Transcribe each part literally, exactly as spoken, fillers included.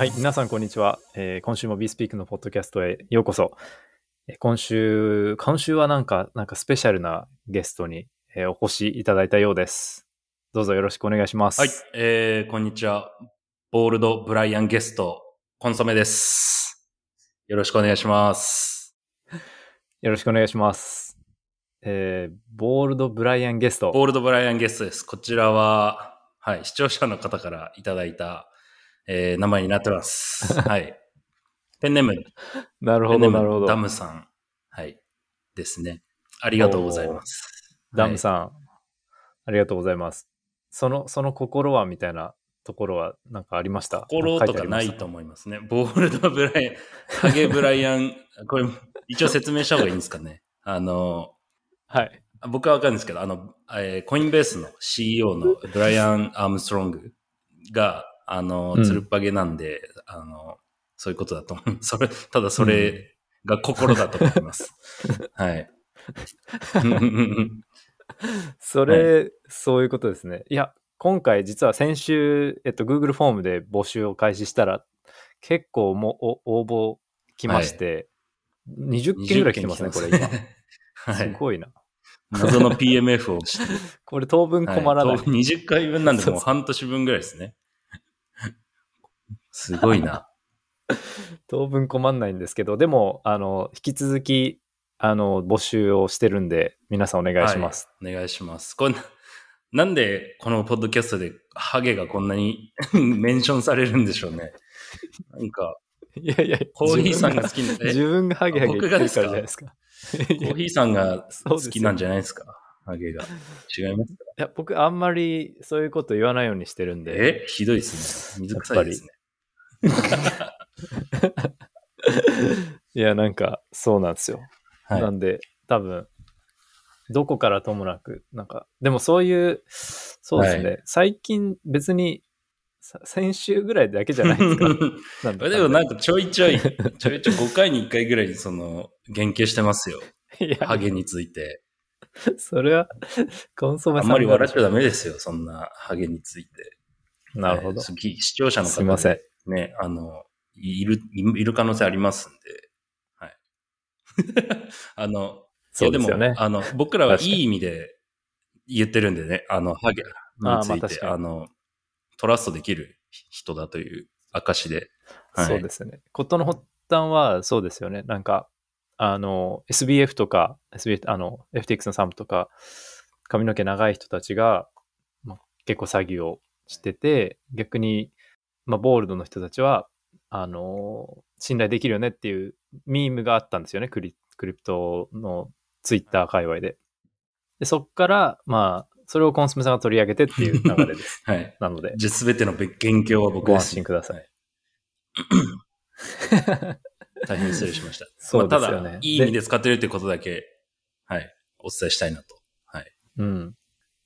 はい、皆さんこんにちは、えー、今週も ビースピーク のポッドキャストへようこそ。今週今週はなんかなんかスペシャルなゲストにお越しいただいたようです。どうぞよろしくお願いします。はい、えー、こんにちは。ボールドブライアンゲストコンソメです。よろしくお願いします。よろしくお願いします。えー、ボールドブライアンゲストボールドブライアンゲストです。こちらは、はい、視聴者の方からいただいた、えー、名前になってます。はい。ペンネームなるほどなるほどダムさん、はいですね。ありがとうございます。ダムさん、はい、ありがとうございます。そのその心はみたいなところはなんかありました？心とかないと思いますね。ボールドブライアンハゲブライアンこれ一応説明した方がいいんですかね。あのはい僕はわかるんですけど、あの、えー、コインベースの シーイーオー のブライアン・アームストロングがあのつるっぱげなんで、うん、あのそういうことだと思う。それ、ただそれが心だと思います。うん、はい。それ、はい、そういうことですね。いや、今回実は先週、えっと、Google フォームで募集を開始したら、結構も応募来まして、はい、にじゅっけんぐらい来てますね、これ今。はい、すごいな。謎の ピーエムエフ をして。これ当分困らない。はい、にじゅっかいぶんなんで、もう半年分ぐらいですね。すごいな。当分困んないんですけど、でもあの引き続きあの募集をしてるんで、皆さんお願いします。はい、お願いします。こんな、なんでこのポッドキャストでハゲがこんなにメンションされるんでしょうね。なんかいやいやコーヒーさんが好きなんで、自分がハゲハゲ言ってるからじゃないですか。コーヒーさんが好きなんじゃないですか。ハゲが違いますか。いや僕あんまりそういうこと言わないようにしてるんで。えひどいですね。水臭いですね。いやなんかそうなんですよ、はい、なんで多分どこからともなくなんかでもそういうそうですね、はい、最近別に先週ぐらいだけじゃないですか。なんででもなんかちょいちょいちょいちょいごかいにいっかいぐらいその言及してますよ。ハゲについて。それはコンソメさんあんまり笑っちゃダメですよ、そんなハゲについて。なるほど、えー、視聴者の方すいませんね、あのいるいる可能性ありますんで、はい。あのそうですよね。いやでもあの僕らはいい意味で言ってるんでね、あのハゲについて あ, あのトラストできる人だという証で、はい、そうですね。ことの発端はそうですよね。なんかあの エスビーエフ とか エスビーエフ あの エフティーエックス のサムとか髪の毛長い人たちが、ま、結構詐欺をしてて、逆にまあ、ボールドの人たちはあのー、信頼できるよねっていうミームがあったんですよね、クリ、クリプトのツイッター界隈で。でそこから、まあ、それをコンソメさんが取り上げてっていう流れです。はい、なので。じゃあ全ての言及は僕です。ご安心ください。大変失礼しました。そうですよね。まあ、ただ、いい意味で使ってるってことだけ、はい、お伝えしたいなと。はい。うん。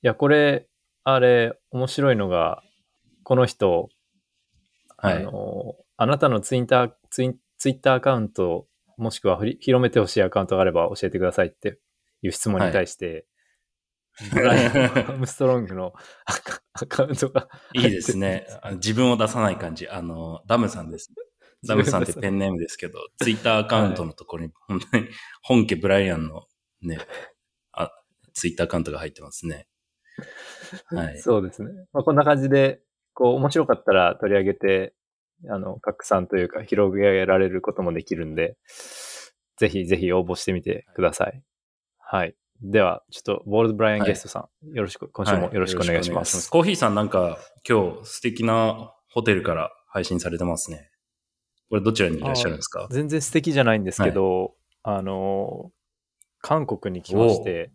いや、これ、あれ、面白いのが、この人、はい、あのあなたのツイッター、ツイ、ツイッターアカウントもしくは広めてほしいアカウントがあれば教えてくださいっていう質問に対して、はい、ブライアン・アームストロングのアカ、アカウントがいいですね。自分を出さない感じ。あのダムさんです。ダムさんってペンネームですけど、ツイッターアカウントのところに本当に本家ブライアンのね、あツイッターアカウントが入ってますね。はい。そうですね。まあ、こんな感じで。こう面白かったら取り上げてあの拡散というか広げられることもできるんで、ぜひぜひ応募してみてください。はい。ではちょっとボールドブライアンゲストさん、はい、よろしく今週もよろしくお願いします。はい、コーヒーさんなんか今日素敵なホテルから配信されてますね。これどちらにいらっしゃるんですか？全然素敵じゃないんですけど、はい、あの韓国に来まして、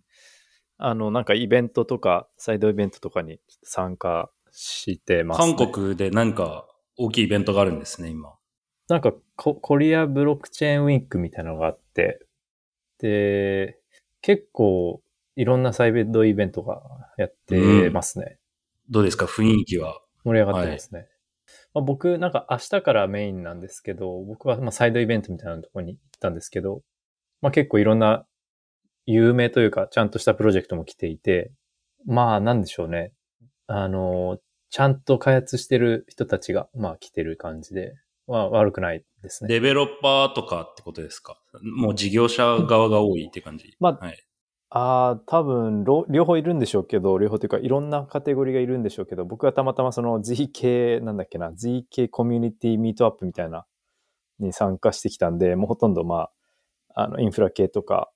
あのなんかイベントとかサイドイベントとかに参加。してますね。韓国で何か大きいイベントがあるんですね、今。なんかコ、コリアブロックチェーンウィークみたいなのがあって、で、結構いろんなサイドイベントがやってますね。うん、どうですか、雰囲気は。盛り上がってますね。はいまあ、僕、なんか明日からメインなんですけど、僕はまあサイドイベントみたいなところに行ったんですけど、まあ、結構いろんな有名というか、ちゃんとしたプロジェクトも来ていて、まあ、なんでしょうね。あの、ちゃんと開発してる人たちが、まあ来てる感じで、は悪くないですね。デベロッパーとかってことですか？もう事業者側が多いって感じ。まあ、はい、あ多分両方いるんでしょうけど、両方というかいろんなカテゴリーがいるんでしょうけど、僕はたまたまその ゼットケー なんだっけな、ゼットケー コミュニティミートアップみたいなに参加してきたんで、もうほとんどまあ、あのインフラ系とか、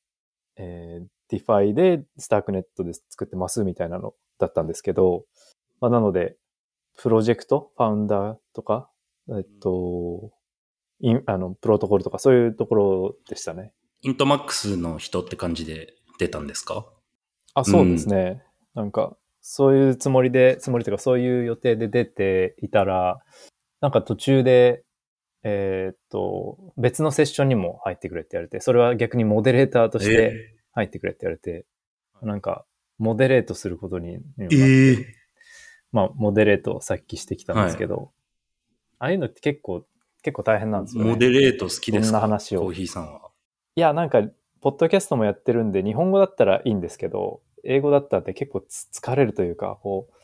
えー、ディファイでスタークネットで作ってますみたいなのだったんですけど、まあ、なのでプロジェクト、ファウンダーとか、えっと、イン、あの、プロトコルとかそういうところでしたね。イントマックスの人って感じで出たんですか？あ、そうですね。うん、なんか、そういうつもりで、つもりというかそういう予定で出ていたら、なんか途中で、えー、っと、別のセッションにも入ってくれって言われて、それは逆にモデレーターとして入ってくれって言われて、えー、なんか、モデレートすることになって、えー、まあ、モデレートをさっきしてきたんですけど、はい、ああいうのって結構、結構大変なんですよね。モデレート好きですか？こんな話を。コーヒーさんは。いや、なんか、ポッドキャストもやってるんで、日本語だったらいいんですけど、英語だったらって結構疲れるというか、こう、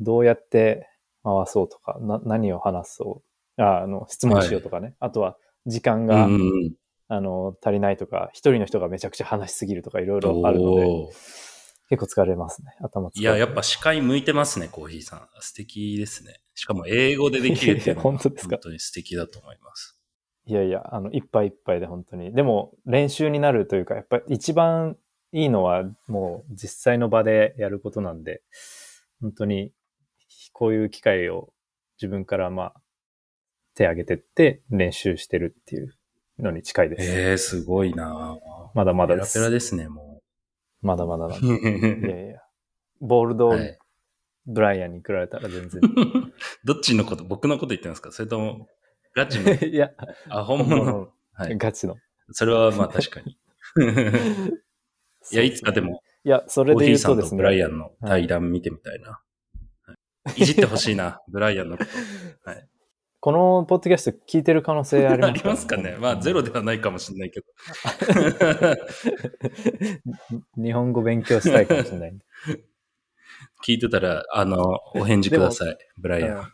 どうやって回そうとか、な何を話そう、あ、あの、質問しようとかね。はい、あとは、時間が、うんうん、あの、足りないとか、一人の人がめちゃくちゃ話しすぎるとか、いろいろあるので、結構疲れますね。頭疲れ。いや、やっぱ司会向いてますね、コーヒーさん。素敵ですね。しかも英語でできるっていうのは本当ですか？本当に素敵だと思います。いやいや、あの、いっぱいいっぱいで本当に。でも練習になるというか、やっぱり一番いいのはもう実際の場でやることなんで、本当にこういう機会を自分からまあ手挙げてって練習してるっていうのに近いです。えー、すごいな。まだまだです。ペラペラですね、もう。まだまだだ。いやいや。ボールド、はい、ブライアンに比べたら全然。どっちのこと、僕のこと言ってますか？それとも、ガチの。いや、あ、本物の。はい、ガチの。それはまあ確かに。いや、いつかでも、いや、それで言うとですね。コーヒーさんとブライアンの対談見てみたいな。はい、いじってほしいな、ブライアンのこと。はい、このポッドキャスト聞いてる可能性ありますか？ありますかね。まあ、ゼロではないかもしれないけど。日本語勉強したいかもしれない。聞いてたら、あの、お返事ください、ブライアン。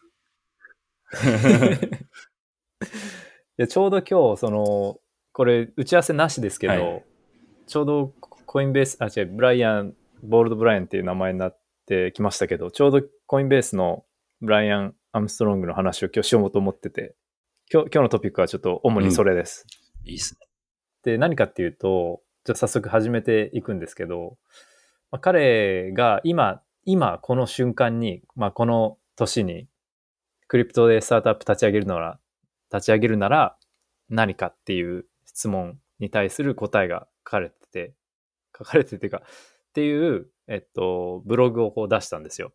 いや、ちょうど今日、その、これ、打ち合わせなしですけど、はい、ちょうどコインベース、あ、違う、ブライアン、ボールドブライアンっていう名前になってきましたけど、ちょうどコインベースのブライアン・アームストロングの話を今日しようと思ってて、今日、今日のトピックはちょっと主にそれです。うん、いいっすね。で、何かっていうと、じゃあ早速始めていくんですけど、まあ、彼が今、今この瞬間に、まあ、この年に、クリプトでスタートアップ立ち上げるなら、立ち上げるなら何かっていう質問に対する答えが書かれてて、書かれててか、っていう、えっと、ブログをこう出したんですよ。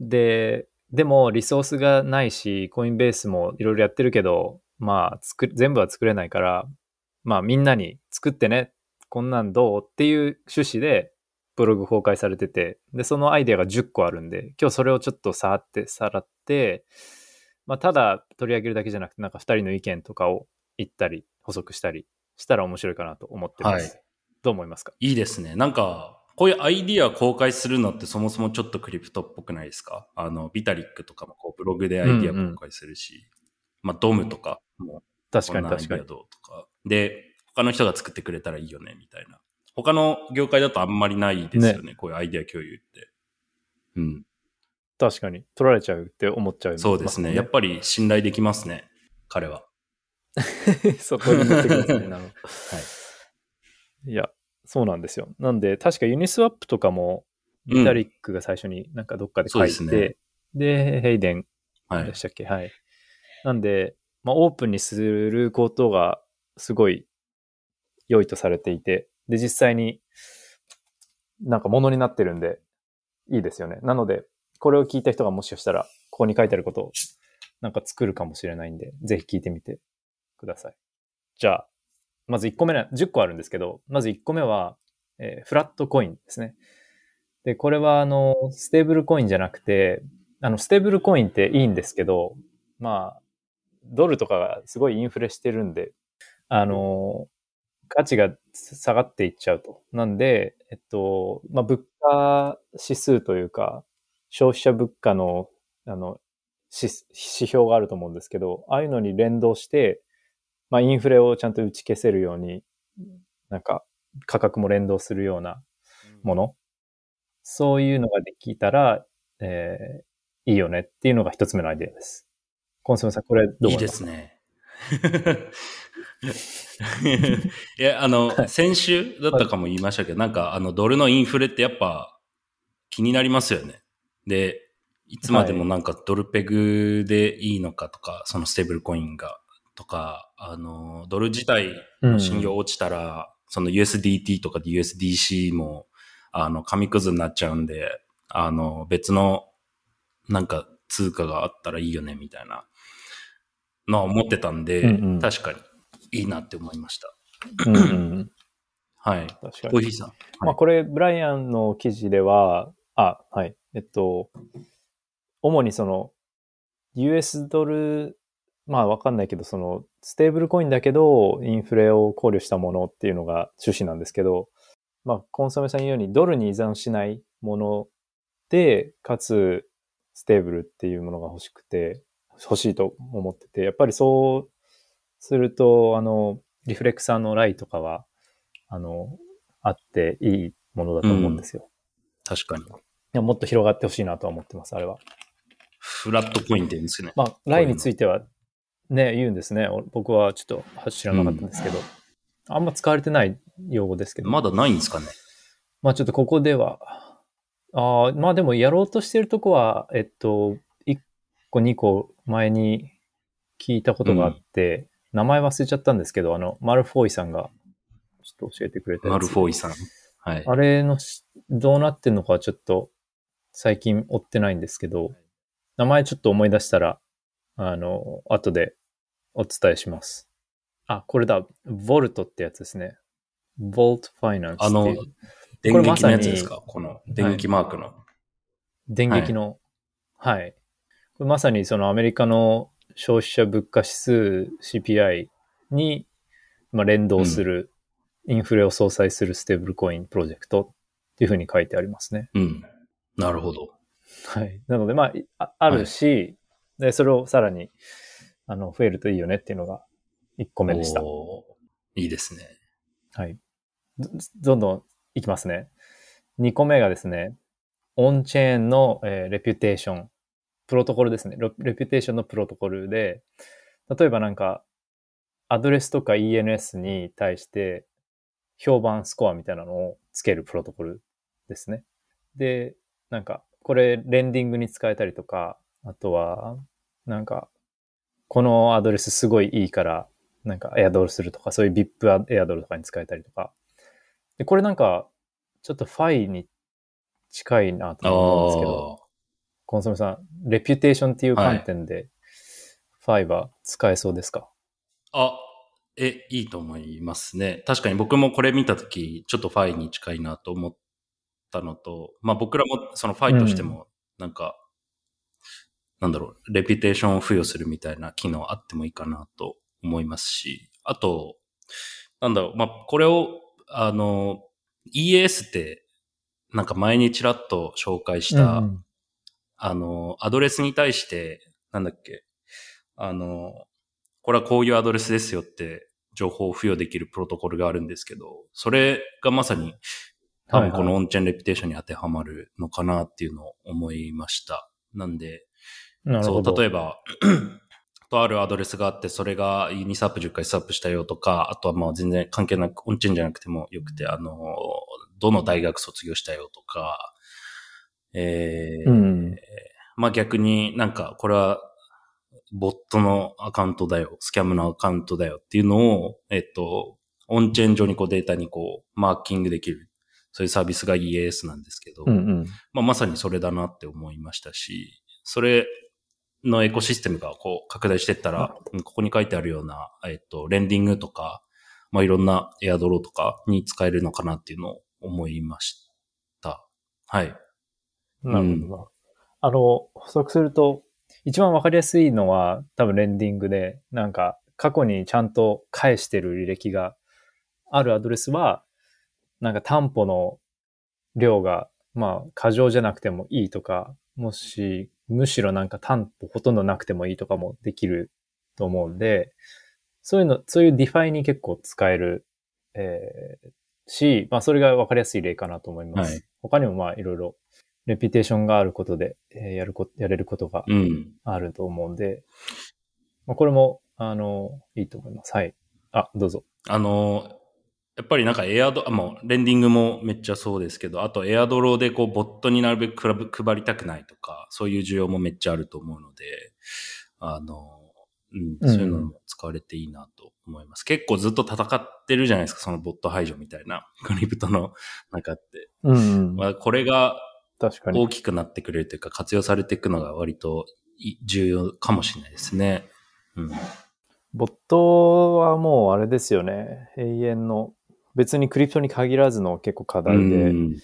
で、でもリソースがないし、コインベースもいろいろやってるけど、まあ作、全部は作れないから、まあみんなに作ってね、こんなんどうっていう趣旨でブログ公開されてて、で、そのアイデアがじゅっこあるんで、今日それをちょっとさらって、さらって、まあただ取り上げるだけじゃなくて、なんかふたりの意見とかを言ったり、補足したりしたら面白いかなと思ってます。はい、どう思いますか？いいですね。なんか、こういうアイディア公開するのってそもそもちょっとクリプトっぽくないですか？あの、ビタリックとかもこうブログでアイディア公開するし、うんうん、まあドムとかも、確かに確かに。で、他の人が作ってくれたらいいよね、みたいな。他の業界だとあんまりないですよね、ね、こういうアイディア共有って。うん。確かに。取られちゃうって思っちゃう。そうですね。やっぱり信頼できますね、彼は。そこに持ってくるんですね。はい。いや。そうなんですよ。なんで、確かユニスワップとかも、ビタリックが最初になんかどっかで書いて、うん、 で, ね、で、ヘイデンでしたっけ、はい、はい。なんで、まあ、オープンにすることがすごい良いとされていて、で、実際になんか物になってるんで、いいですよね。なので、これを聞いた人がもしかしたら、ここに書いてあることをなんか作るかもしれないんで、ぜひ聞いてみてください。じゃあ、まずいっこめな、じゅっこあるんですけど、まずいっこめは、えー、フラットコインですね。で、これはあの、ステーブルコインじゃなくて、あの、ステーブルコインっていいんですけど、まあ、ドルとかがすごいインフレしてるんで、あの、価値が下がっていっちゃうと。なんで、えっと、まあ、物価指数というか、消費者物価の、あの、指標があると思うんですけど、ああいうのに連動して、まあ、インフレをちゃんと打ち消せるように、なんか価格も連動するようなもの、うん、そういうのができたら、えー、いいよねっていうのが一つ目のアイデアです。コンソメさん、これどう思いますか？いいですね。いや、あの、はい、先週だったかも言いましたけど、なんかあのドルのインフレってやっぱ気になりますよね。で、いつまでもなんかドルペグでいいのかとか、はい、そのステーブルコインがとか、あの、ドル自体の信用落ちたら、うん、その ユーエスディーティー とか ユーエスディーシー も、あの、紙くずになっちゃうんで、あの、別のなんか通貨があったらいいよね、みたいなのは思ってたんで、うんうん、確かにいいなって思いました。うんうん、はい。確かに。コーヒーさん。まあ、これ、ブライアンの記事では、あ、はい。えっと、主にその ユーエス ドル、まあわかんないけど、そのステーブルコインだけどインフレを考慮したものっていうのが趣旨なんですけど、まあコンソメさん言うようにドルに依存しないもので、かつステーブルっていうものが欲しくて、欲しいと思ってて、やっぱりそうすると、あの、リフレクサーのライとかは、あの、あっていいものだと思うんですよ。うん、確かに。いや、もっと広がってほしいなとは思ってます、あれは。フラットコインって言うんですよね。まあ、ライについてはね、言うんですね。僕はちょっと知らなかったんですけど、うん、あんま使われてない用語ですけど。まだないんですかね。まあちょっとここでは、あまあでもやろうとしてるとこは、えっと、いっこにこ前に聞いたことがあって、うん、名前忘れちゃったんですけど、あの、マルフォーイさんがちょっと教えてくれたやつ。マルフォーイさん。はい。あれの、どうなってんのかはちょっと最近追ってないんですけど、名前ちょっと思い出したら、あの、後でお伝えします。あ、これだ。Volt ってやつですね。Volt Finance。あの、電撃のやつですか？この、電撃マークの。はい、電撃の、はい、はい。これまさにそのアメリカの消費者物価指数 シーピーアイ に、まあ、連動する、インフレを相殺するステーブルコインプロジェクトっていうふうに書いてありますね。うん。なるほど。はい。なので、まあ、あ、あるし、はい、で、それをさらに、あの、増えるといいよねっていうのがいっこめでした。おー、いいですね。はい。ど、どんどんいきますね。にこめがですね、オンチェーンの、えー、レピュテーション、プロトコルですね。レピュテーションのプロトコルで、例えばなんか、アドレスとか イーエヌエス に対して、評判スコアみたいなのをつけるプロトコルですね。で、なんか、これ、レンディングに使えたりとか、あとは、なんか、このアドレスすごいいいから、なんかエアドルするとか、そういう ブイアイピー エアドルとかに使えたりとか。で、これなんか、ちょっとファイに近いなと思うんですけど、コンソメさん、レピュテーションっていう観点で、ファイは使えそうですか？はい、あ、え、いいと思いますね。確かに僕もこれ見たとき、ちょっとファイに近いなと思ったのと、まあ僕らもそのファイとしても、なんか、うん、なんだろう、レピュテーションを付与するみたいな機能あってもいいかなと思いますし、あと、なんだろう、まあ、これを、あの、イーエーエス って、なんか前にちらっと紹介した、うん、あの、アドレスに対して、なんだっけ、あの、これはこういうアドレスですよって情報を付与できるプロトコルがあるんですけど、それがまさに、多分このオンチェーンレピュテーションに当てはまるのかなっていうのを思いました。なんで、そう、例えば、とあるアドレスがあって、それがユニスワップじゅっかいスワップしたよとか、あとはまあ全然関係なく、オンチェーンじゃなくてもよくて、あの、どの大学卒業したよとか、えーうん、まあ逆になんか、これは、ボットのアカウントだよ、スキャムのアカウントだよっていうのを、えっと、オンチェーン上にこうデータにこう、マーキングできる、そういうサービスが イーエーエス なんですけど、うんうん、まあまさにそれだなって思いましたし、それのエコシステムがこう拡大していったら、ここに書いてあるような、えっと、レンディングとか、まあ、いろんなエアドローとかに使えるのかなっていうのを思いました。はい。なるほど。うん、あの、補足すると、一番わかりやすいのは多分レンディングで、なんか過去にちゃんと返してる履歴があるアドレスは、なんか担保の量が、まあ、過剰じゃなくてもいいとか、もし、むしろなんか担保ほとんどなくてもいいとかもできると思うんで、そういうの、そういうディファイに結構使える、えー、し、まあそれが分かりやすい例かなと思います。はい、他にもまあいろいろ、レピュテーションがあることで、えー、やるこ、やれることがあると思うんで、うん、まあこれも、あの、いいと思います。はい。あ、どうぞ。あの、やっぱりなんかエアド、あ、もう、レンディングもめっちゃそうですけど、あとエアドローでこう、ボットになるべく配りたくないとか、そういう需要もめっちゃあると思うので、あの、うん、そういうのも使われていいなと思います、うん。結構ずっと戦ってるじゃないですか、そのボット排除みたいな、クリプトの中って。うん、まあ、これが大きくなってくれるというか、活用されていくのが割と重要かもしれないですね。うん、ボットはもうあれですよね、永遠の、別にクリプトに限らずの結構課題で、うん、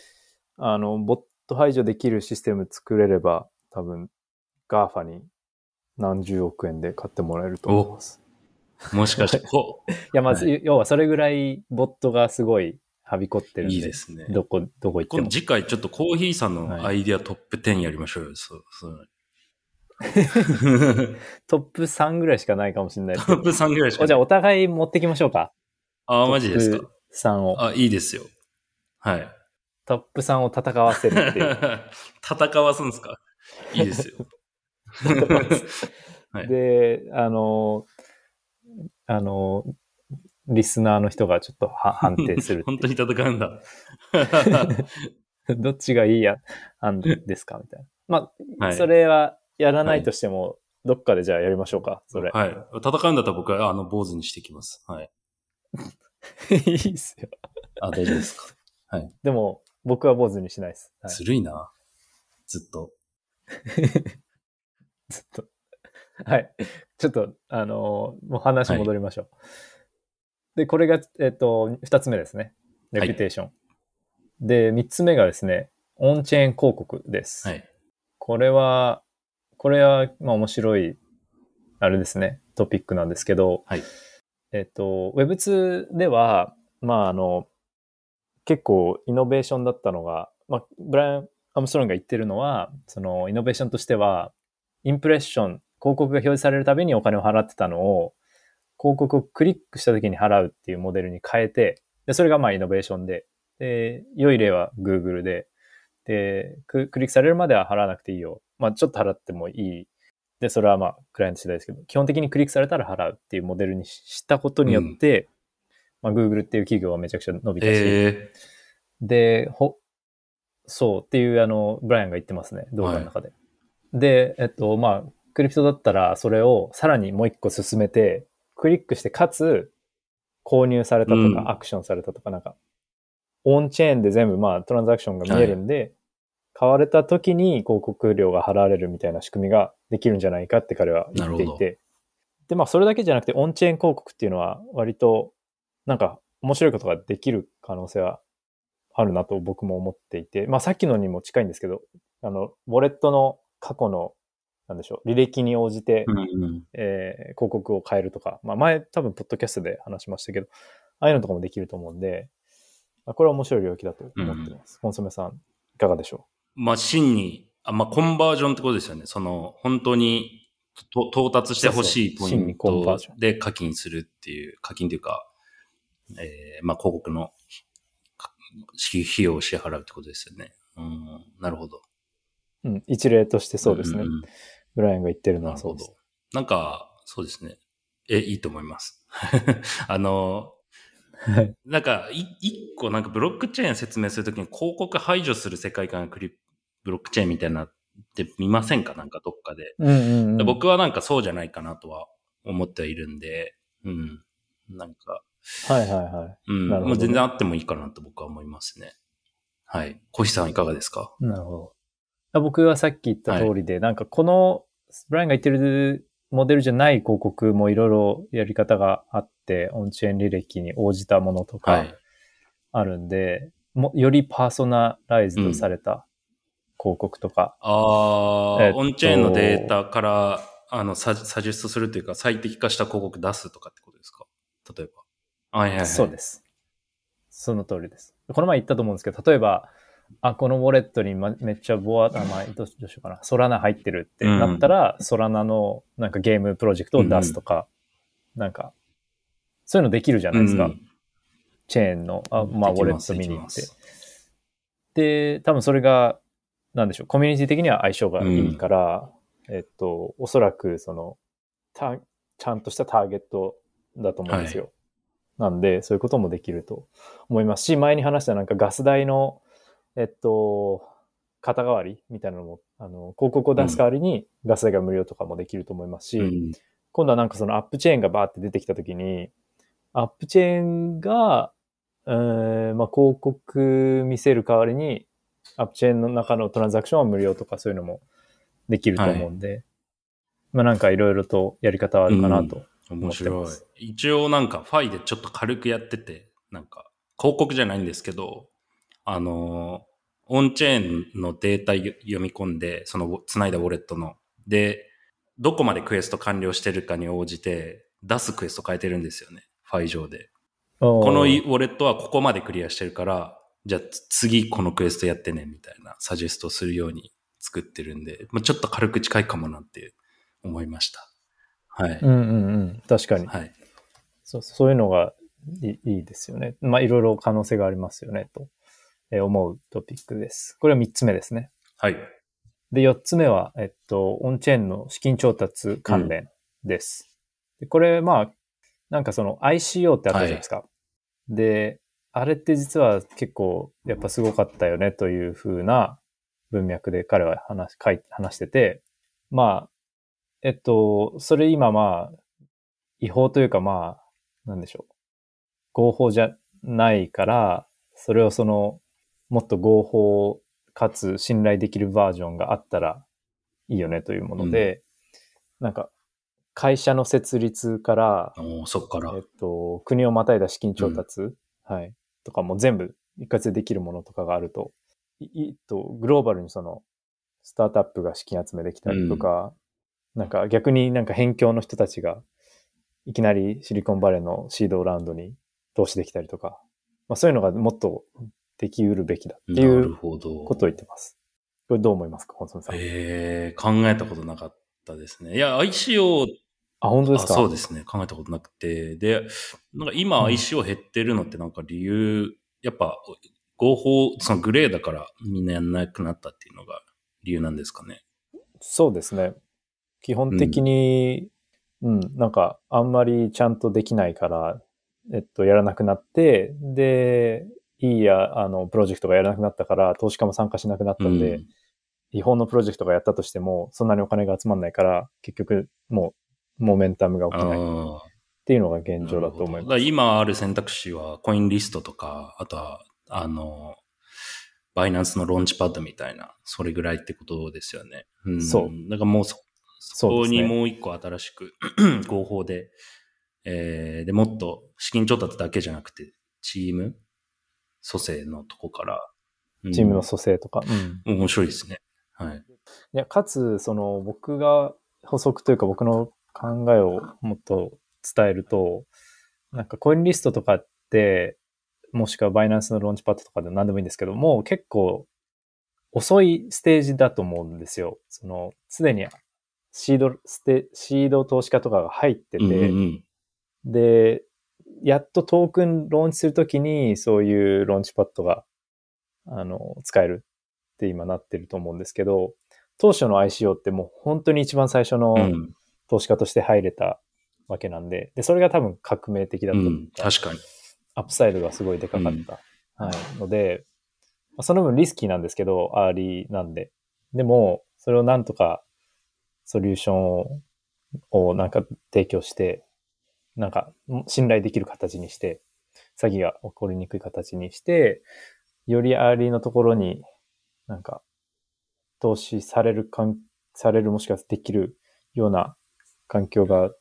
あの、ボット排除できるシステム作れれば、多分、ガーファ に、何十億円で買ってもらえると思います。もしかして、こう。いや、まず、はい、要はそれぐらいボットがすごいはびこってるんで。いいですね。どこ、どこ行っても。次回ちょっとコーヒーさんのアイディアトップじゅうやりましょうよ。はい、そう、そう。トップさんぐらいしかないかもしれない。トップさんぐらいしかない。じゃあお互い持ってきましょうか。ああ、マジですか。トップさんを。あ、いいですよ。はい。トップさんを戦わせるっていう。戦わすんですか？いいですよ。で、あの、あの、リスナーの人がちょっと判定する。本当に戦うんだ。どっちがいいや、案ですかみたいな。まあ、はい、それはやらないとしても、はい、どっかでじゃあやりましょうか、それ。はい。戦うんだったら僕は、あの、坊主にしてきます。はい。いいっすよ。あ、大丈夫ですか。はい。でも、僕は坊主にしないです。はい、ずるいな。ずっと。ずっと。はい。ちょっと、あのー、もう話戻りましょう。はい、で、これが、えっと、二つ目ですね。レピュテーション。はい、で、三つ目がですね、オンチェーン広告です。はい、これは、これは、まあ面白い、あれですね、トピックなんですけど、はい、えっと、ウェブツー では、まああの、結構イノベーションだったのが、まあ、ブライアン・アームストロングが言ってるのは、そのイノベーションとしては、インプレッション、広告が表示されるたびにお金を払ってたのを、広告をクリックした時に払うっていうモデルに変えて、でそれがまあイノベーションで、で良い例は Google で、でクリックされるまでは払わなくていいよ。まあちょっと払ってもいい。で、それはまあクライアント次第ですけど、基本的にクリックされたら払うっていうモデルにしたことによって、うん、まあ Google っていう企業はめちゃくちゃ伸びたし、えー、で、ほ、そうっていうあの、ブライアンが言ってますね、動画の中で。はい、で、えっと、まあ、クリプトだったら、それをさらにもう一個進めて、クリックして、かつ、購入されたとか、アクションされたとか、なんか、オンチェーンで全部、まあ、トランザクションが見えるんで、買われた時に広告料が払われるみたいな仕組みができるんじゃないかって彼は言っていて。で、まあ、それだけじゃなくて、オンチェーン広告っていうのは、割と、なんか、面白いことができる可能性はあるなと僕も思っていて、まあ、さっきのにも近いんですけど、あの、ウォレットの過去の、なんでしょう、履歴に応じて、うんうん、えー、広告を変えるとか、まあ、前多分ポッドキャストで話しましたけど、ああいうのとかもできると思うんで、これは面白い領域だと思っています。コンソメさん、いかがでしょう？まあ、真に、あ、まあ、コンバージョンってことですよね。その、本当にと到達してほしいポイントで課金するっていう、課金というか、えー、まあ、広告の費用を支払うってことですよね。うん、なるほど。うん、一例としてそうですね。うん、ブライアンが言ってるのはそうです。なるほど。なんか、そうですね。え、いいと思います。あの、なんか、一個、なんかブロックチェーン説明するときに広告排除する世界観がクリブロックチェーンみたいになってみませんか？なんかどっかで、うんうんうん。僕はなんかそうじゃないかなとは思ってはいるんで、うん。なんか、はいはいはい。うん。なるほどね。もう全然あってもいいかなと僕は思いますね。はい。コヒさんいかがですか？なるほど。僕はさっき言った通りで、はい、なんかこの、ブライアンが言ってるモデルじゃない広告もいろいろやり方があって、オンチェーン履歴に応じたものとかあるんで、はい、もよりパーソナライズドされた広告とか。うん、ああ、えっと、オンチェーンのデータから、あの、サジェストするというか、最適化した広告出すとかってことですか？例えば。はいはいはい。そうです。その通りです。この前言ったと思うんですけど、例えば、あ、このウォレットに、ま、めっちゃボア、あ、まあ、どうしようかな、ソラナ入ってるってなったら、うん、ソラナのなんかゲームプロジェクトを出すとか、うん、なんか、そういうのできるじゃないですか。うん、チェーンの、あ、まあ、ウォレット見に行って。で、多分それが、なんでしょう、コミュニティ的には相性がいいから、うん、えっと、おそらく、その、た、ちゃんとしたターゲットだと思うんですよ。はい、なんで、そういうこともできると思いますし、前に話したなんかガス代の、えっと、肩代わりみたいなのも、あの、広告を出す代わりにガス代が無料とかもできると思いますし、うん、今度はなんかそのアップチェーンがバーって出てきたときに、アップチェーンが、えー、まあ、広告見せる代わりに、アップチェーンの中のトランザクションは無料とかそういうのもできると思うんで、はい、まあ、なんかいろいろとやり方はあるかなと思ってます。うん、面白い。一応なんかファイでちょっと軽くやってて、なんか広告じゃないんですけど、あのー、オンチェーンのデータ読み込んで、そのつないだウォレットのでどこまでクエスト完了してるかに応じて出すクエスト変えてるんですよね、ファイ上で。このウォレットはここまでクリアしてるから、じゃあ次このクエストやってねみたいなサジェストするように作ってるんで、まあ、ちょっと軽く近いかもなって思いました。はい、うんうんうん、確かに、はい、そ, そういうのがい い, いいですよね。まあいろいろ可能性がありますよねと思うトピックです。これはみっつめですね。はい。でよっつめは、えっと、オンチェーンの資金調達関連です。うん、でこれまあなんかその アイシーオー ってあったじゃないですか。はい、であれって実は結構やっぱすごかったよねという風な文脈で彼は話書いて話してて、まあえっとそれ今まあ違法というか、まあなんでしょう、合法じゃないから、それをそのもっと合法かつ信頼できるバージョンがあったらいいよねというもので、うん、なんか会社の設立から、そっから、えっと、国をまたいだ資金調達、うん、はい、とかも全部一括でできるものとかがあると、いとグローバルにそのスタートアップが資金集めできたりとか、うん、なんか逆になんか辺境の人たちがいきなりシリコンバレーのシードラウンドに投資できたりとか、まあ、そういうのがもっとできうるべきだっていうことを言ってます。これどう思いますか、本村さん。えー、考えたことなかったですね。いや アイシーオー、 あ、本当ですか。そうですね、考えたことなくて、でなんか今 アイシーオー 減ってるのってなんか理由、うん、やっぱ合法、そのグレーだからみんなやんなくなったっていうのが理由なんですかね。そうですね、基本的に、うんうん、なんかあんまりちゃんとできないから、えっと、やらなくなって、でいいや、あの、プロジェクトがやらなくなったから、投資家も参加しなくなったんで、うん、違法のプロジェクトがやったとしても、そんなにお金が集まんないから、結局、もう、モメンタムが起きないっていうのが現状だと思います。だから今ある選択肢は、コインリストとか、あとは、あの、バイナンスのローンチパッドみたいな、それぐらいってことですよね。うん、そう。だからもうそ、そこにもう一個新しく、合法で、えー、で、もっと資金調達だけじゃなくて、チーム蘇生のとこから、うん、チームの蘇生とか、うん、面白いですね。はい。いや、かつその僕が補足というか僕の考えをもっと伝えると、なんかコインリストとかってもしくはバイナンスのローンチパッドとかで何でもいいんですけども、結構遅いステージだと思うんですよ。そのすでにシードステシード投資家とかが入ってて、うんうんうん、で。やっとトークンローンチするときにそういうローンチパッドがあの使えるって今なってると思うんですけど、当初の アイシーオー ってもう本当に一番最初の投資家として入れたわけなんで、でそれが多分革命的だった、うん、確かにアップサイドがすごいでかかった、うん、はい、のでその分リスキーなんですけどアーリーなんで、でもそれをなんとかソリューションをなんか提供してなんか信頼できる形にして詐欺が起こりにくい形にして、よりアーリーのところになんか投資されるかんされるもしくはできるような環境が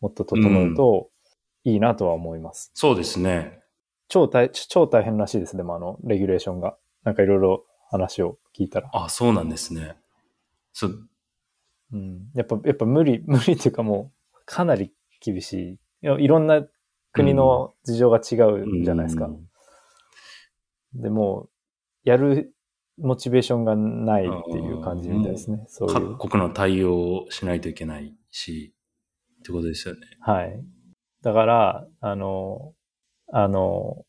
もっと整うといいなとは思います。うん、そうですね。超大超大変らしいですね。でもあのレギュレーションがなんかいろいろ話を聞いたら。あ、そうなんですね。そ、うん、やっぱやっぱ無理無理というかもうかなり厳しい。いろんな国の事情が違うじゃないですか。うん、でもやるモチベーションがないっていう感じみたいですね。そういう各国の対応をしないといけないしってことですよね。はい。だからあのあの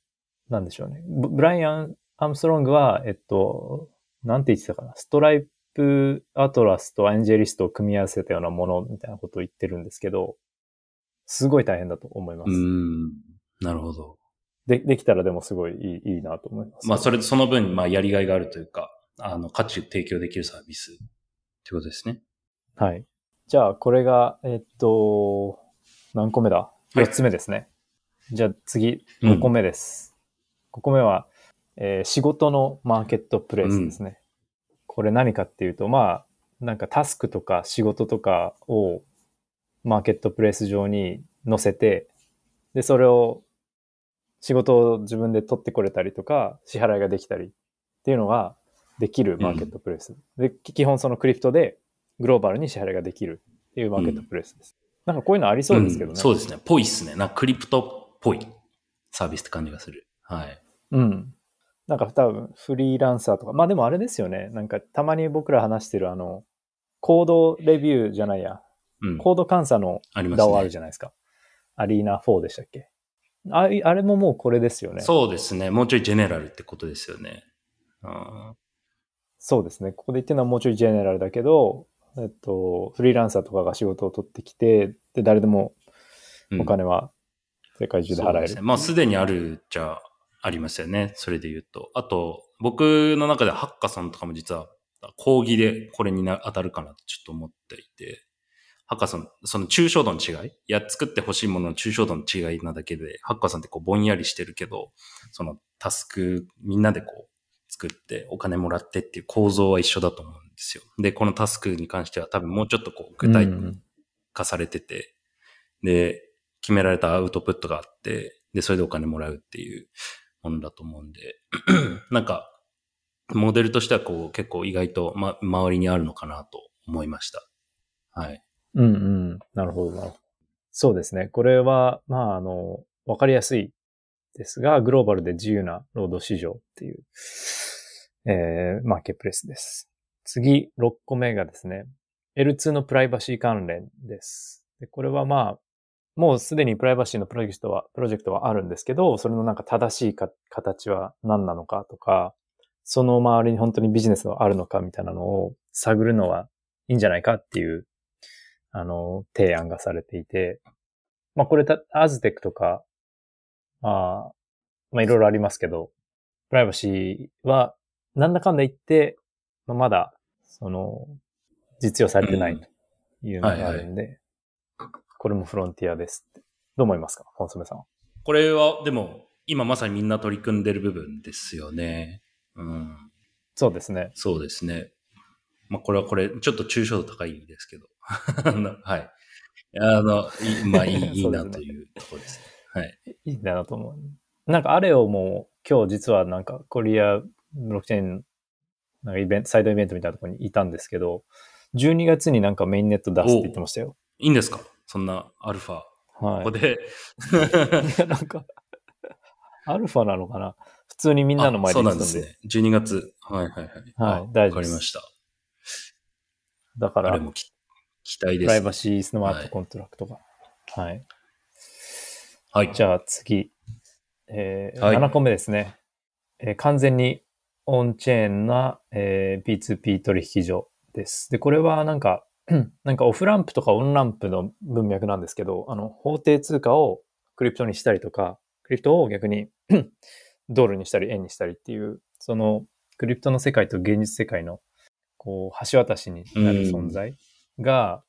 なんでしょうね。ブライアン・アームストロングはえっとなんて言ってたかな、ストライプアトラスとエンジェリストを組み合わせたようなものみたいなことを言ってるんですけど、すごい大変だと思います。うーん、なるほど。で、できたらでもすごいいい、いいなと思います。まあ、それ、その分、まあ、やりがいがあるというか、あの、価値を提供できるサービスってことですね。はい。じゃあ、これが、えっと、何個目だ ?よっ つ目ですね。はい、じゃあ、次、ごこめです。うん、ごこめは、えー、仕事のマーケットプレイスですね。うん、これ何かっていうと、まあ、なんかタスクとか仕事とかをマーケットプレイス上に載せて、で、それを、仕事を自分で取ってこれたりとか、支払いができたりっていうのができるマーケットプレイス。うん、で、基本そのクリプトでグローバルに支払いができるっていうマーケットプレイスです。うん、なんかこういうのありそうですけどね。うん、そうですね。ぽいっすね。なんかクリプトっぽいサービスって感じがする。はい。うん。なんか多分フリーランサーとか、まあでもあれですよね。なんかたまに僕ら話してるあの、コードレビューじゃないや、うん、コード監査の ダオ あるじゃないですか。ありますね。アリーナフォーでしたっけ？あれももうこれですよね。そうですね。もうちょいジェネラルってことですよね。あ、そうですね。ここで言ってるのはもうちょいジェネラルだけど、えっと、フリーランサーとかが仕事を取ってきて、で、誰でもお金は世界中で払える。うん、そうですね。まあ、すでにあるじゃありますよね。それで言うと。あと、僕の中でハッカソンとかも実は講義でこれに当たるかなとちょっと思っていて。ハッカソン、その抽象度の違い、いや、作ってほしいものの抽象度の違いなだけで、ハッカソンってこうぼんやりしてるけど、そのタスク、みんなでこう作ってお金もらってっていう構造は一緒だと思うんですよ。で、このタスクに関しては多分もうちょっとこう具体化されてて、うん、で、決められたアウトプットがあって、で、それでお金もらうっていうものだと思うんで、なんか、モデルとしてはこう結構意外と、ま、周りにあるのかなと思いました。はい。うんうん。なるほど、なるほど。そうですね。これは、まあ、あの、わかりやすいですが、グローバルで自由な労働市場っていう、えー、マーケットプレイスです。次、ろっこめがですね、エルツー のプライバシー関連です。で、これはまあ、もうすでにプライバシーのプロジェクトは、プロジェクトはあるんですけど、それのなんか正しいか形は何なのかとか、その周りに本当にビジネスがあるのかみたいなのを探るのはいいんじゃないかっていう、あの、提案がされていて、まあ、これた、アズテックとか、まあ、まあ、いろいろありますけど、プライバシーは、なんだかんだ言って、まあ、まだ、その、実用されてないというのがあるんで、うん、はいはい、これもフロンティアですって。どう思いますか、コンソメさん。これは、でも、今まさにみんな取り組んでる部分ですよね。うん。そうですね。そうですね。まあ、これはこれ、ちょっと抽象度高いですけど。はい。あの、まあ、いい、いいなというところですね。はい。いいなと思う。なんか、あれをもう、今日実はなんか、コリアブロックチェーン、なんかイベント、サイドイベントみたいなところにいたんですけど、じゅうにがつになんかメインネット出すって言ってましたよ。いいんですか、そんなアルファ。はい。ここで。いや、なんか、アルファなのかな、普通にみんなの前で出すんで。そうなんですね。じゅうにがつ。はいはいはい。はい、大丈夫です。わかりました。だから、あれもき期待です、ね。プライバシースマートコントラクトが。はい。はい。はい、じゃあ次、えーはい、ななこめですね、えー。完全にオンチェーンな、えー、ピーツーピー 取引所です。で、これはなんか、なんかオフランプとかオンランプの文脈なんですけど、あの、法定通貨をクリプトにしたりとか、クリプトを逆にドルにしたり円にしたりっていう、そのクリプトの世界と現実世界のこう橋渡しになる存在が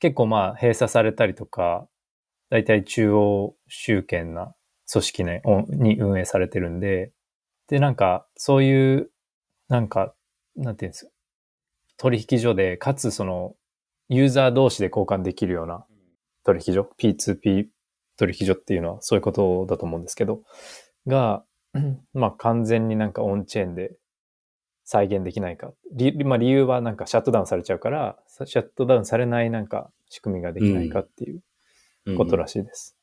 結構まあ閉鎖されたりとか、だいたい中央集権な組織に運営されてるんで、でなんかそういうなんかなんていうんですか、取引所でかつそのユーザー同士で交換できるような取引所、 ピーツーピー 取引所っていうのはそういうことだと思うんですけど、がまあ完全になんかオンチェーンで再現できないか。理、まあ、理由はなんかシャットダウンされちゃうから、シャットダウンされないなんか仕組みができないかっていうことらしいです。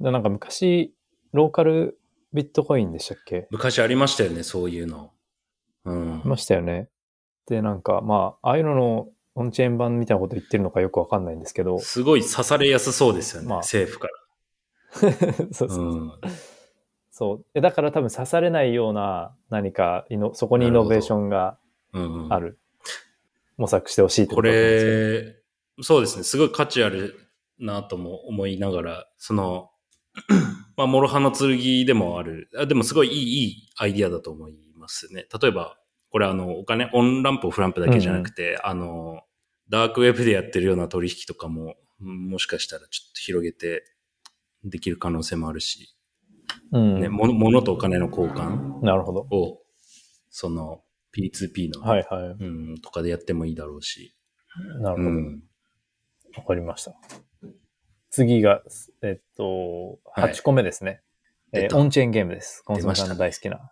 うんうん、なんか昔、ローカルビットコインでしたっけ？昔ありましたよね、そういうの。うん、いましたよね。で、なんか、まあ、ああいうののオンチェーン版みたいなこと言ってるのかよくわかんないんですけど。すごい刺されやすそうですよね、まあ、政府から。そうそうそう。うんそうだから多分刺されないような何かそこにイノベーションがあ る, る、うんうん、模索してほしいってことなんですけど、これそうですね、すごい価値あるなとも思いながら、そのまあ諸刃の剣でもある、あでもすごいい い, いいアイディアだと思いますね。例えばこれあのお金オンランプオフランプだけじゃなくて、うん、あのダークウェブでやってるような取引とかももしかしたらちょっと広げてできる可能性もあるし。うんね、も物とお金の交換をその ピーツーピー の、はいはいうん、とかでやってもいいだろうし。なるほど。わ、うん、かりました。次が、えっと、はちこめですね。はいえー、オンチェーンゲームです。コンソメさんの大好きな。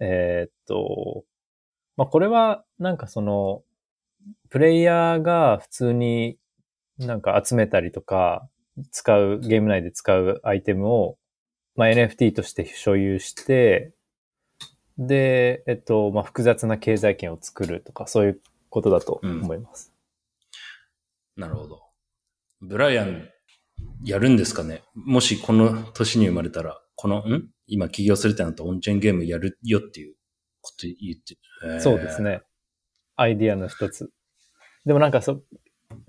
えー、っと、まあ、これはなんかその、プレイヤーが普通になんか集めたりとか、使う、ゲーム内で使うアイテムをまあ、エヌエフティー として所有して、で、えっと、まあ、複雑な経済圏を作るとか、そういうことだと思います。うん、なるほど。ブライアン、やるんですかね？もしこの年に生まれたら、この、ん今起業するってなったらオンチェーンゲームやるよっていうこと言って、えー、そうですね。アイディアの一つ。でもなんかそ、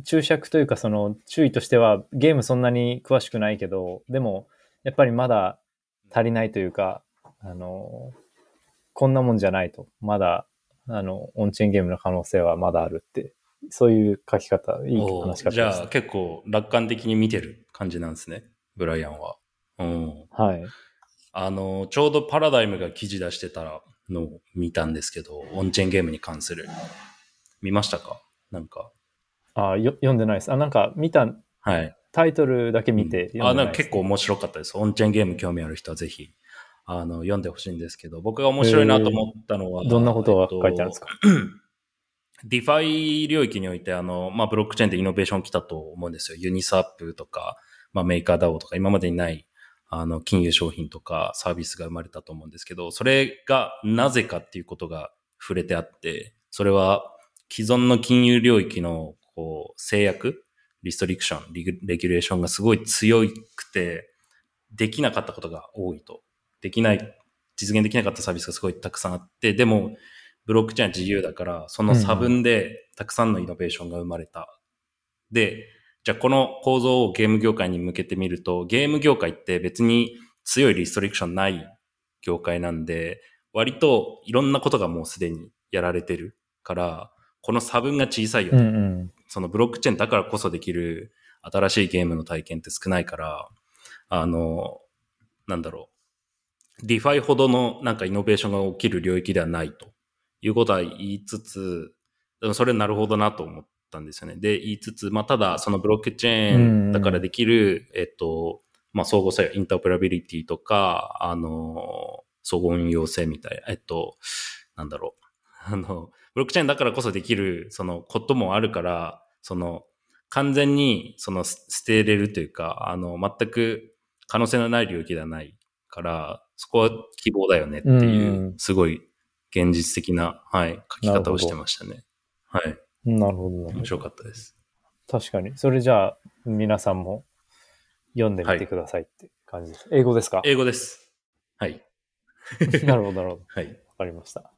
注釈というかその注意としては、ゲームそんなに詳しくないけど、でも、やっぱりまだ足りないというか、あの、こんなもんじゃないと。まだ、あの、オンチェーンゲームの可能性はまだあるって、そういう書き方、いい話し方です、ね。じゃあ結構楽観的に見てる感じなんですね、ブライアンは。うん。はい。あの、ちょうどパラダイムが記事出してたのを見たんですけど、オンチェーンゲームに関する。見ましたか？なんか。あ、よ、読んでないです。あ、なんか見た。はい。タイトルだけ見て読んでないですね。あ、なんか結構面白かったです。オンチェーンゲーム興味ある人はぜひあの読んでほしいんですけど、僕が面白いなと思ったのは、えー、どんなことが書いてあるんですか？ディファイ領域においてあの、まあ、ブロックチェーンでイノベーション来たと思うんですよ。ユニスワップとか、まあ、メーカー ダオ とか今までにないあの金融商品とかサービスが生まれたと思うんですけど、それがなぜかっていうことが触れてあって、それは既存の金融領域のこう制約リストリクション、レギュレーションがすごい強くて、できなかったことが多いと。できない、実現できなかったサービスがすごいたくさんあって、でも、ブロックチェーンは自由だから、その差分でたくさんのイノベーションが生まれた。うん、で、じゃあこの構造をゲーム業界に向けてみると、ゲーム業界って別に強いリストリクションない業界なんで、割といろんなことがもうすでにやられてるから、この差分が小さいよね。うんうん、そのブロックチェーンだからこそできる新しいゲームの体験って少ないから、あの、なんだろう。ディファイほどのなんかイノベーションが起きる領域ではないということは言いつつ、でもそれなるほどなと思ったんですよね。で、言いつつ、まあ、ただそのブロックチェーンだからできる、えっと、まあ、相互作用、インターオペラビリティとか、あの、相互運用性みたいな、えっと、なんだろう。あの、ブロックチェーンだからこそできる、その、こともあるから、その、完全に、その、捨てれるというか、あの、全く可能性のない領域ではないから、そこは希望だよねっていう、すごい現実的な、はい、書き方をしてましたね。はい。なるほど。面白かったです。確かに。それじゃあ、皆さんも読んでみてくださいって感じです。はい、英語ですか？英語です。はい。なるほど、なるほど。はい。わかりました。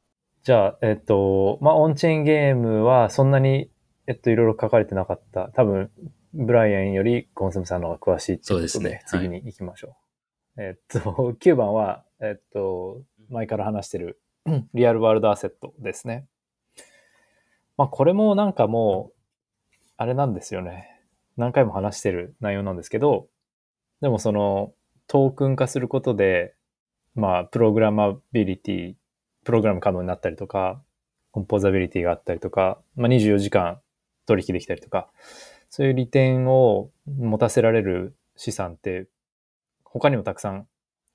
じゃあ、えっと、まあ、オンチェーンゲームはそんなに、えっと、いろいろ書かれてなかった。多分、ブライアンよりコンソメさんの方が詳しいってことで、そうですね、次に行きましょう。はい、えっと、きゅうばんは、えっと、前から話してるリアルワールドアセットですね。まあ、これもなんかもう、あれなんですよね。何回も話してる内容なんですけど、でもその、トークン化することで、まあ、プログラマビリティ、プログラム可能になったりとか、コンポーザビリティがあったりとか、まあ、にじゅうよじかん取引できたりとか、そういう利点を持たせられる資産って他にもたくさん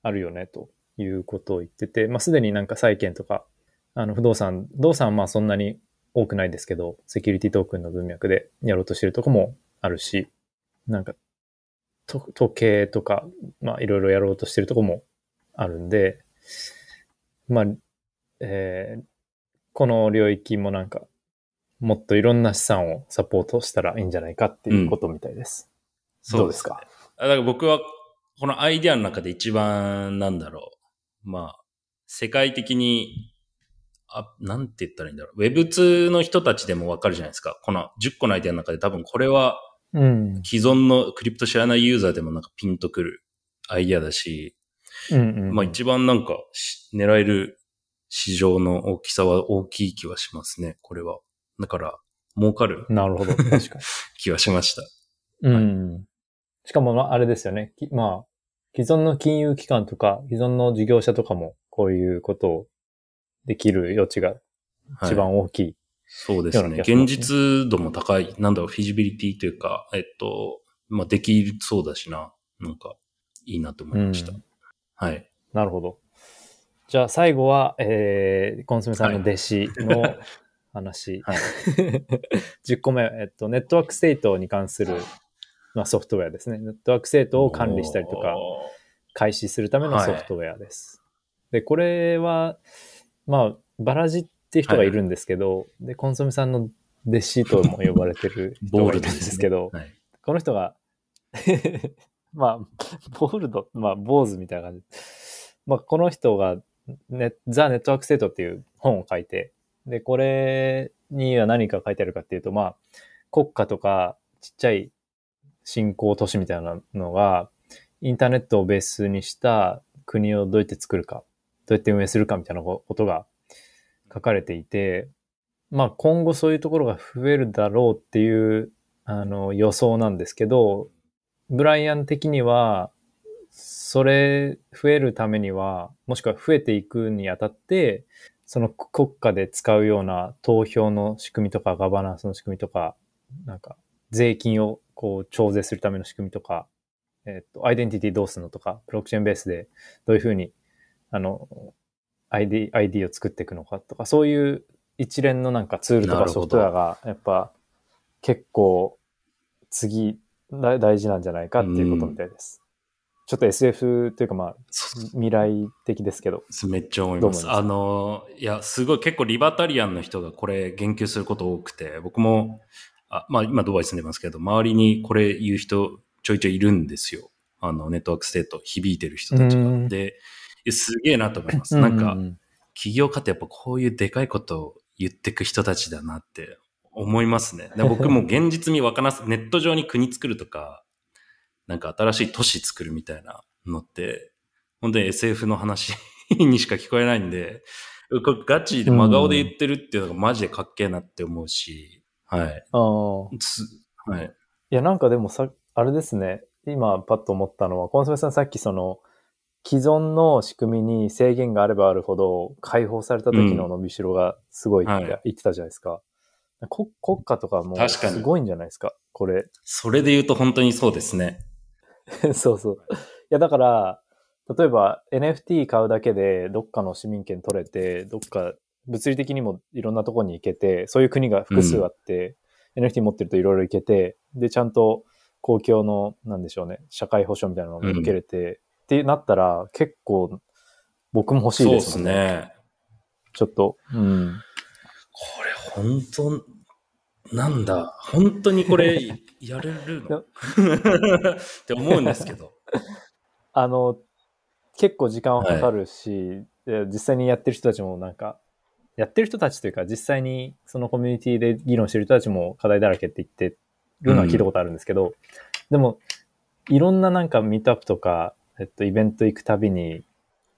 あるよねということを言ってて、まあ、すでになんか債券とか、あの不動産、動産はまあそんなに多くないですけど、セキュリティトークンの文脈でやろうとしてるとこもあるし、なんか時計とか、まあいろいろやろうとしてるとこもあるんで、まあえー、この領域もなんかもっといろんな資産をサポートしたらいいんじゃないかっていうことみたいです。うん、どうですか？そうですね。だから僕はこのアイデアの中で一番なんだろう。まあ、世界的に、あ、なんて言ったらいいんだろう。ウェブツー の人たちでもわかるじゃないですか。このじゅっこのアイデアの中で多分これは、うん、既存のクリプト知らないユーザーでもなんかピンとくるアイデアだし、うんうんうん、まあ一番なんか狙える市場の大きさは大きい気はしますね、これは。だから、儲かる。なるほど。確かに。気はしました。うん。はい、しかも、あれですよね。まあ、既存の金融機関とか、既存の事業者とかも、こういうことをできる余地が一番大きい。はい、そうですね。現実度も高い。なんだろう、フィジビリティというか、えっと、まあ、できそうだしな。なんか、いいなと思いました。うん、はい。なるほど。じゃあ、最後は、えー、コンスメさんの弟子の、はい、話。はい、じゅっこめ、えっと、ネットワークステートに関する、まあ、ソフトウェアですね。ネットワークステートを管理したりとか、開始するためのソフトウェアです。はい、で、これは、まあ、バラジっていう人がいるんですけど、はい、で、コンソメさんの弟子とも呼ばれてる人がいるんですけど、ね、はい、この人が、まあ、ボールド、まあ、坊主みたいな感じ。まあ、この人が、ね、ザ・ネットワークステートっていう本を書いて、で、これには何か書いてあるかっていうと、まあ、国家とかちっちゃい新興都市みたいなのが、インターネットをベースにした国をどうやって作るか、どうやって運営するかみたいなことが書かれていて、まあ今後そういうところが増えるだろうっていう、あの予想なんですけど、ブライアン的には、それ増えるためには、もしくは増えていくにあたって、その国家で使うような投票の仕組みとかガバナンスの仕組みとか、なんか税金をこう徴税するための仕組みとか、えっと、アイデンティティどうするのとか、ブロックチェーンベースでどういうふうに、あの、アイディー、アイディー を作っていくのかとか、そういう一連のなんかツールとかソフトウェアが、やっぱ結構次大事なんじゃないかっていうことみたいです。ちょっと エスエフ というかまあ未来的ですけど、めっちゃ思います。あのいやすごい結構リバタリアンの人がこれ言及すること多くて、僕もあまあ今ドバイ住んでますけど、周りにこれ言う人ちょいちょいいるんですよ。あのネットワークステート響いてる人たちがですげえなと思います。なんか企業家ってやっぱこういうでかいことを言ってく人たちだなって思いますね。で僕も現実味わからずネット上に国作るとか。なんか新しい都市作るみたいなのって、本当に エスエフ の話にしか聞こえないんで、これガチで真顔で言ってるっていうのがマジでかっけえなって思うし、うん、はい。ああ。はい。いや、なんかでもさ、あれですね、今パッと思ったのは、コンソメさんさっきその、既存の仕組みに制限があればあるほど、解放された時の伸びしろがすごいって言ってたじゃないですか。うん、はい、国家とかもすごいんじゃないですか、これ。それで言うと本当にそうですね。そうそう。いやだから、例えば エヌエフティー 買うだけでどっかの市民権取れて、どっか物理的にもいろんなとこに行けて、そういう国が複数あって、うん、エヌエフティー 持ってるといろいろ行けて、で、ちゃんと公共の、なんでしょうね、社会保障みたいなのを受けれて、うん、ってなったら結構僕も欲しいですね。そうですね。ちょっと。うん。これ本当、なんだ、本当にこれやれるのって思うんですけど。あの、結構時間はかかるし、はい、実際にやってる人たちもなんか、やってる人たちというか、実際にそのコミュニティで議論してる人たちも課題だらけって言ってるのは聞いたことあるんですけど、うん、でも、いろんななんかミートアップとか、えっと、イベント行くたびに、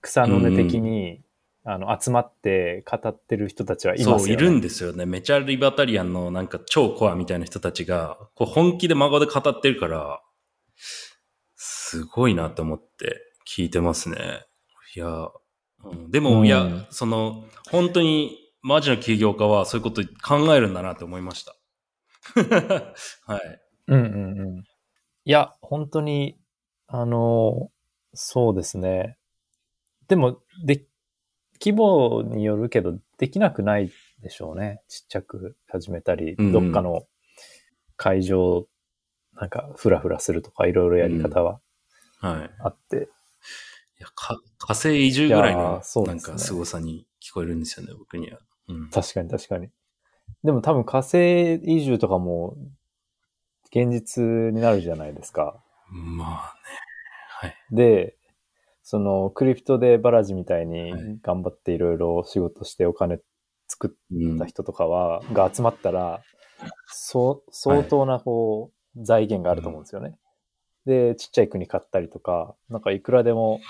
草の根的に、うん、あの集まって語ってる人たちはいますよね。そういるんですよね。めちゃリバタリアンのなんか超コアみたいな人たちがこう本気で真顔で語ってるからすごいなと思って聞いてますね。いや、うん、でも、うん、いやその本当にマジの起業家はそういうこと考えるんだなって思いました。はい。うんうんうん。いや本当にあのそうですね。でもで。規模によるけどできなくないでしょうね。ちっちゃく始めたり、うんうん、どっかの会場なんかフラフラするとかいろいろやり方はあって、うん、はい、いやか火星移住ぐらいのなんか凄さに聞こえるんですよね、僕には。うん、確かに確かに。でも多分火星移住とかも現実になるじゃないですか。まあね。はい。で、そのクリプトでバラジみたいに頑張っていろいろ仕事してお金作った人とかは、うん、が集まったら、そ相当なこう、はい、財源があると思うんですよね。うん、で、ちっちゃい国買ったりとか、なんかいくらでも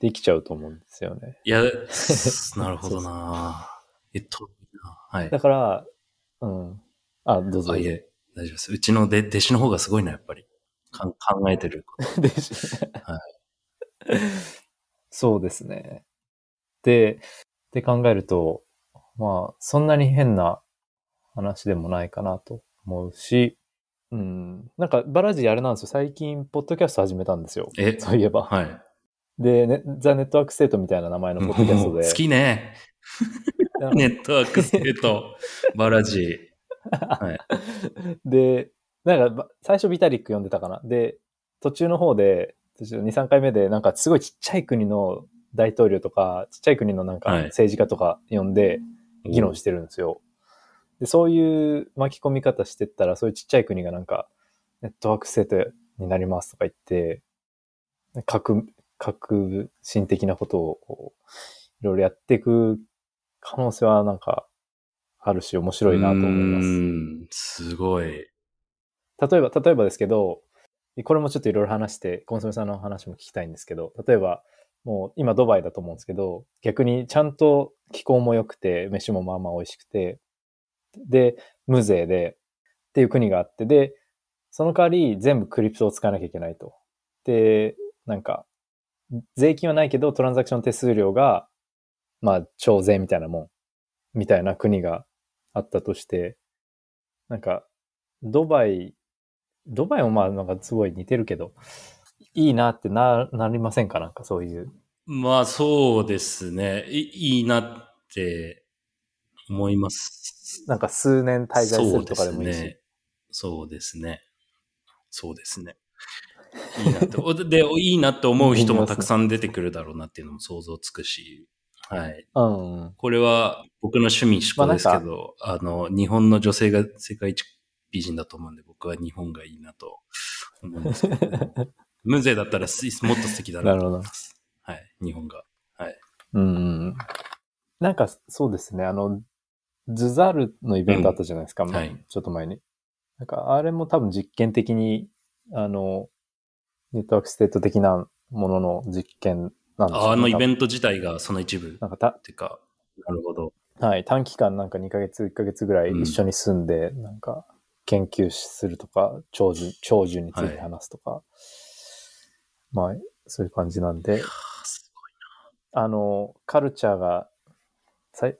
できちゃうと思うんですよね。いや、なるほどな。えっと、はい。だから、うん。あ、どうぞ。いえ、大丈夫です。うちの弟子の方がすごいな、やっぱり。考えてること。弟子。はい。そうですね。で、って考えると、まあ、そんなに変な話でもないかなと思うし、うん。なんか、バラジあれなんですよ。最近、ポッドキャスト始めたんですよ。え、そういえば。はい。で、ね、ザ・ネットワーク・ステートみたいな名前のポッドキャストで。好きね。ネットワークステート、バラジー。はい、で、なんか最初ビタリック読んでたかな。で、途中の方で、に、さんかいめで、なんかすごいちっちゃい国の大統領とか、ちっちゃい国のなんか政治家とか読んで議論してるんですよ。はい、で、そういう巻き込み方してったら、そういうちっちゃい国がなんか、ネットワークステートになりますとか言って、革、革新的なことをこう、いろいろやっていく可能性はなんかあるし面白いなと思います。うん、すごい。例えば、例えばですけど、これもちょっといろいろ話して、コンソメさんの話も聞きたいんですけど、例えば、もう今ドバイだと思うんですけど、逆にちゃんと気候も良くて、飯もまあまあ美味しくて、で、無税で、っていう国があって、で、その代わり全部クリプトを使わなきゃいけないと。で、なんか、税金はないけど、トランザクション手数料が、まあ、徴税みたいなもん、みたいな国があったとして、なんか、ドバイ、ドバイもまあ、なんかすごい似てるけど、いいなってな、なりませんか？なんかそういう。まあ、そうですね。い、いいなって思います。なんか数年滞在するとかでもいいし。そうですね。そうですね。いいなって、で、いいなって思う人もたくさん出てくるだろうなっていうのも想像つくし、はい、うん。これは僕の趣味思考ですけど、まあ、あの、日本の女性が世界一美人だと思うんで、僕は日本がいいなと思うんですけど、ね、無税だったらスイスもっと素敵だなと思います。なるほど。はい。日本が。はい。うん。なんかそうですね、あの、ズザルのイベントあったじゃないですか、うん、はい、ちょっと前に。なんかあれも多分実験的に、あの、ネットワークステート的なものの実験、ね、あのイベント自体がその一部。なんかた、ってか、なるほど。はい。短期間なんかにかげつ、いっかげつぐらい一緒に住んで、うん、なんか研究するとか、長寿、長寿について話すとか、はい、まあ、そういう感じなんで、すごいな。あの、カルチャーが、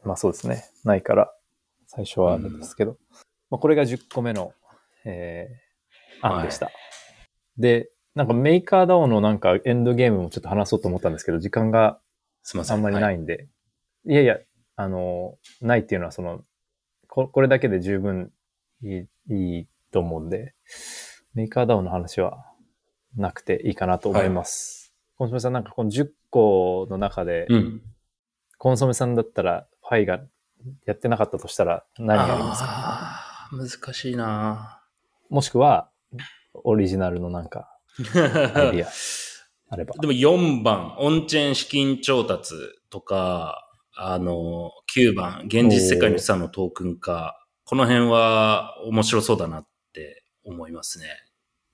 まあそうですね、ないから、最初はあれですけど、うん、まあ、これがじゅっこめの、えー、案でした。はい、で、なんかメーカーダオのなんかエンドゲームもちょっと話そうと思ったんですけど、時間があんまりないんで。はい、いやいや、あの、ないっていうのはその、こ、これだけで十分いい、いいと思うんで、メーカーダオの話はなくていいかなと思います。はい、コンソメさんなんかこのじゅっこの中で、うん、コンソメさんだったらファイがやってなかったとしたら何がありますか？あー、難しいな。もしくは、オリジナルのなんか、アイディアあれば。でもよんばん、オンチェーン資金調達とか、あの、きゅうばん、現実世界の資産のトークン化。この辺は面白そうだなって思いますね。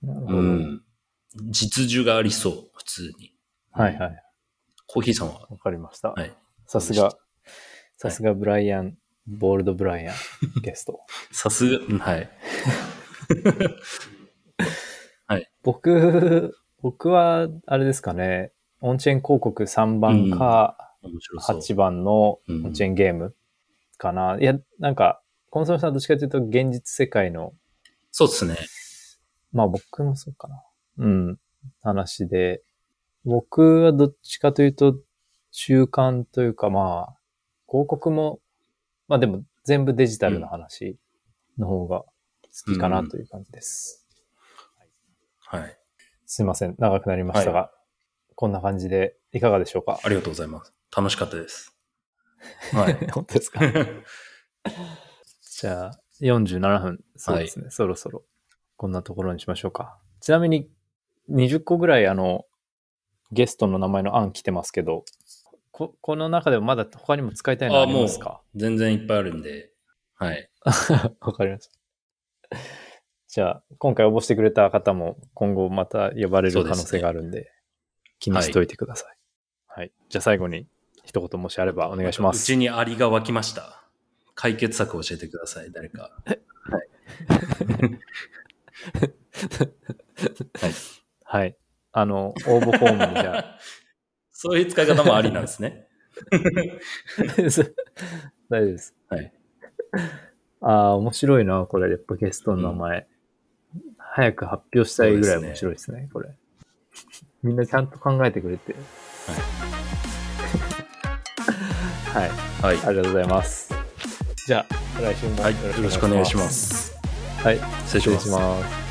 なるほど。うん。実需がありそう、普通に。はいはい。コーヒーさんは？わかりました。はい。さすが、さすがブライアン、はい、ボールドブライアン、ゲスト。さすが、はい。はい、僕、僕は、あれですかね、オンチェーン広告さんばんか、はちばんのオンチェーンゲームかな。うん、いや、なんか、コンソメさんどっちかというと、現実世界の。そうですね。まあ僕もそうかな。うん。話で。僕はどっちかというと、中間というか、まあ、広告も、まあでも全部デジタルの話の方が好きかなという感じです。うんうん、はい。すいません。長くなりましたが、はい、こんな感じでいかがでしょうか？ありがとうございます。楽しかったです。はい。本当ですか。じゃあ、よんじゅうななふん。そうですね、はい。そろそろ、こんなところにしましょうか。ちなみに、にじゅっこぐらい、あの、ゲストの名前の案来てますけど、こ, この中でもまだ他にも使いたいのありますか？あ、もう全然いっぱいあるんで、はい。わかりました。じゃあ、今回応募してくれた方も今後また呼ばれる可能性があるんで、気にしておいてください。はい。はい、じゃあ最後に一言もしあればお願いします。うちにアリが湧きました。解決策を教えてください、誰か。はい。はい。はい。あの、応募フォームにじゃあ、そういう使い方もありなんですね。大丈夫です。はい。ああ、面白いな、これ。やっぱゲストの名前、うん。早く発表したいぐらい面白いですね、これ。みんなちゃんと考えてくれて。はい。はい。はい。ありがとうございます。じゃあ、来週もよろしくお願いします。はい。よろしくお願いします。はい。失礼します。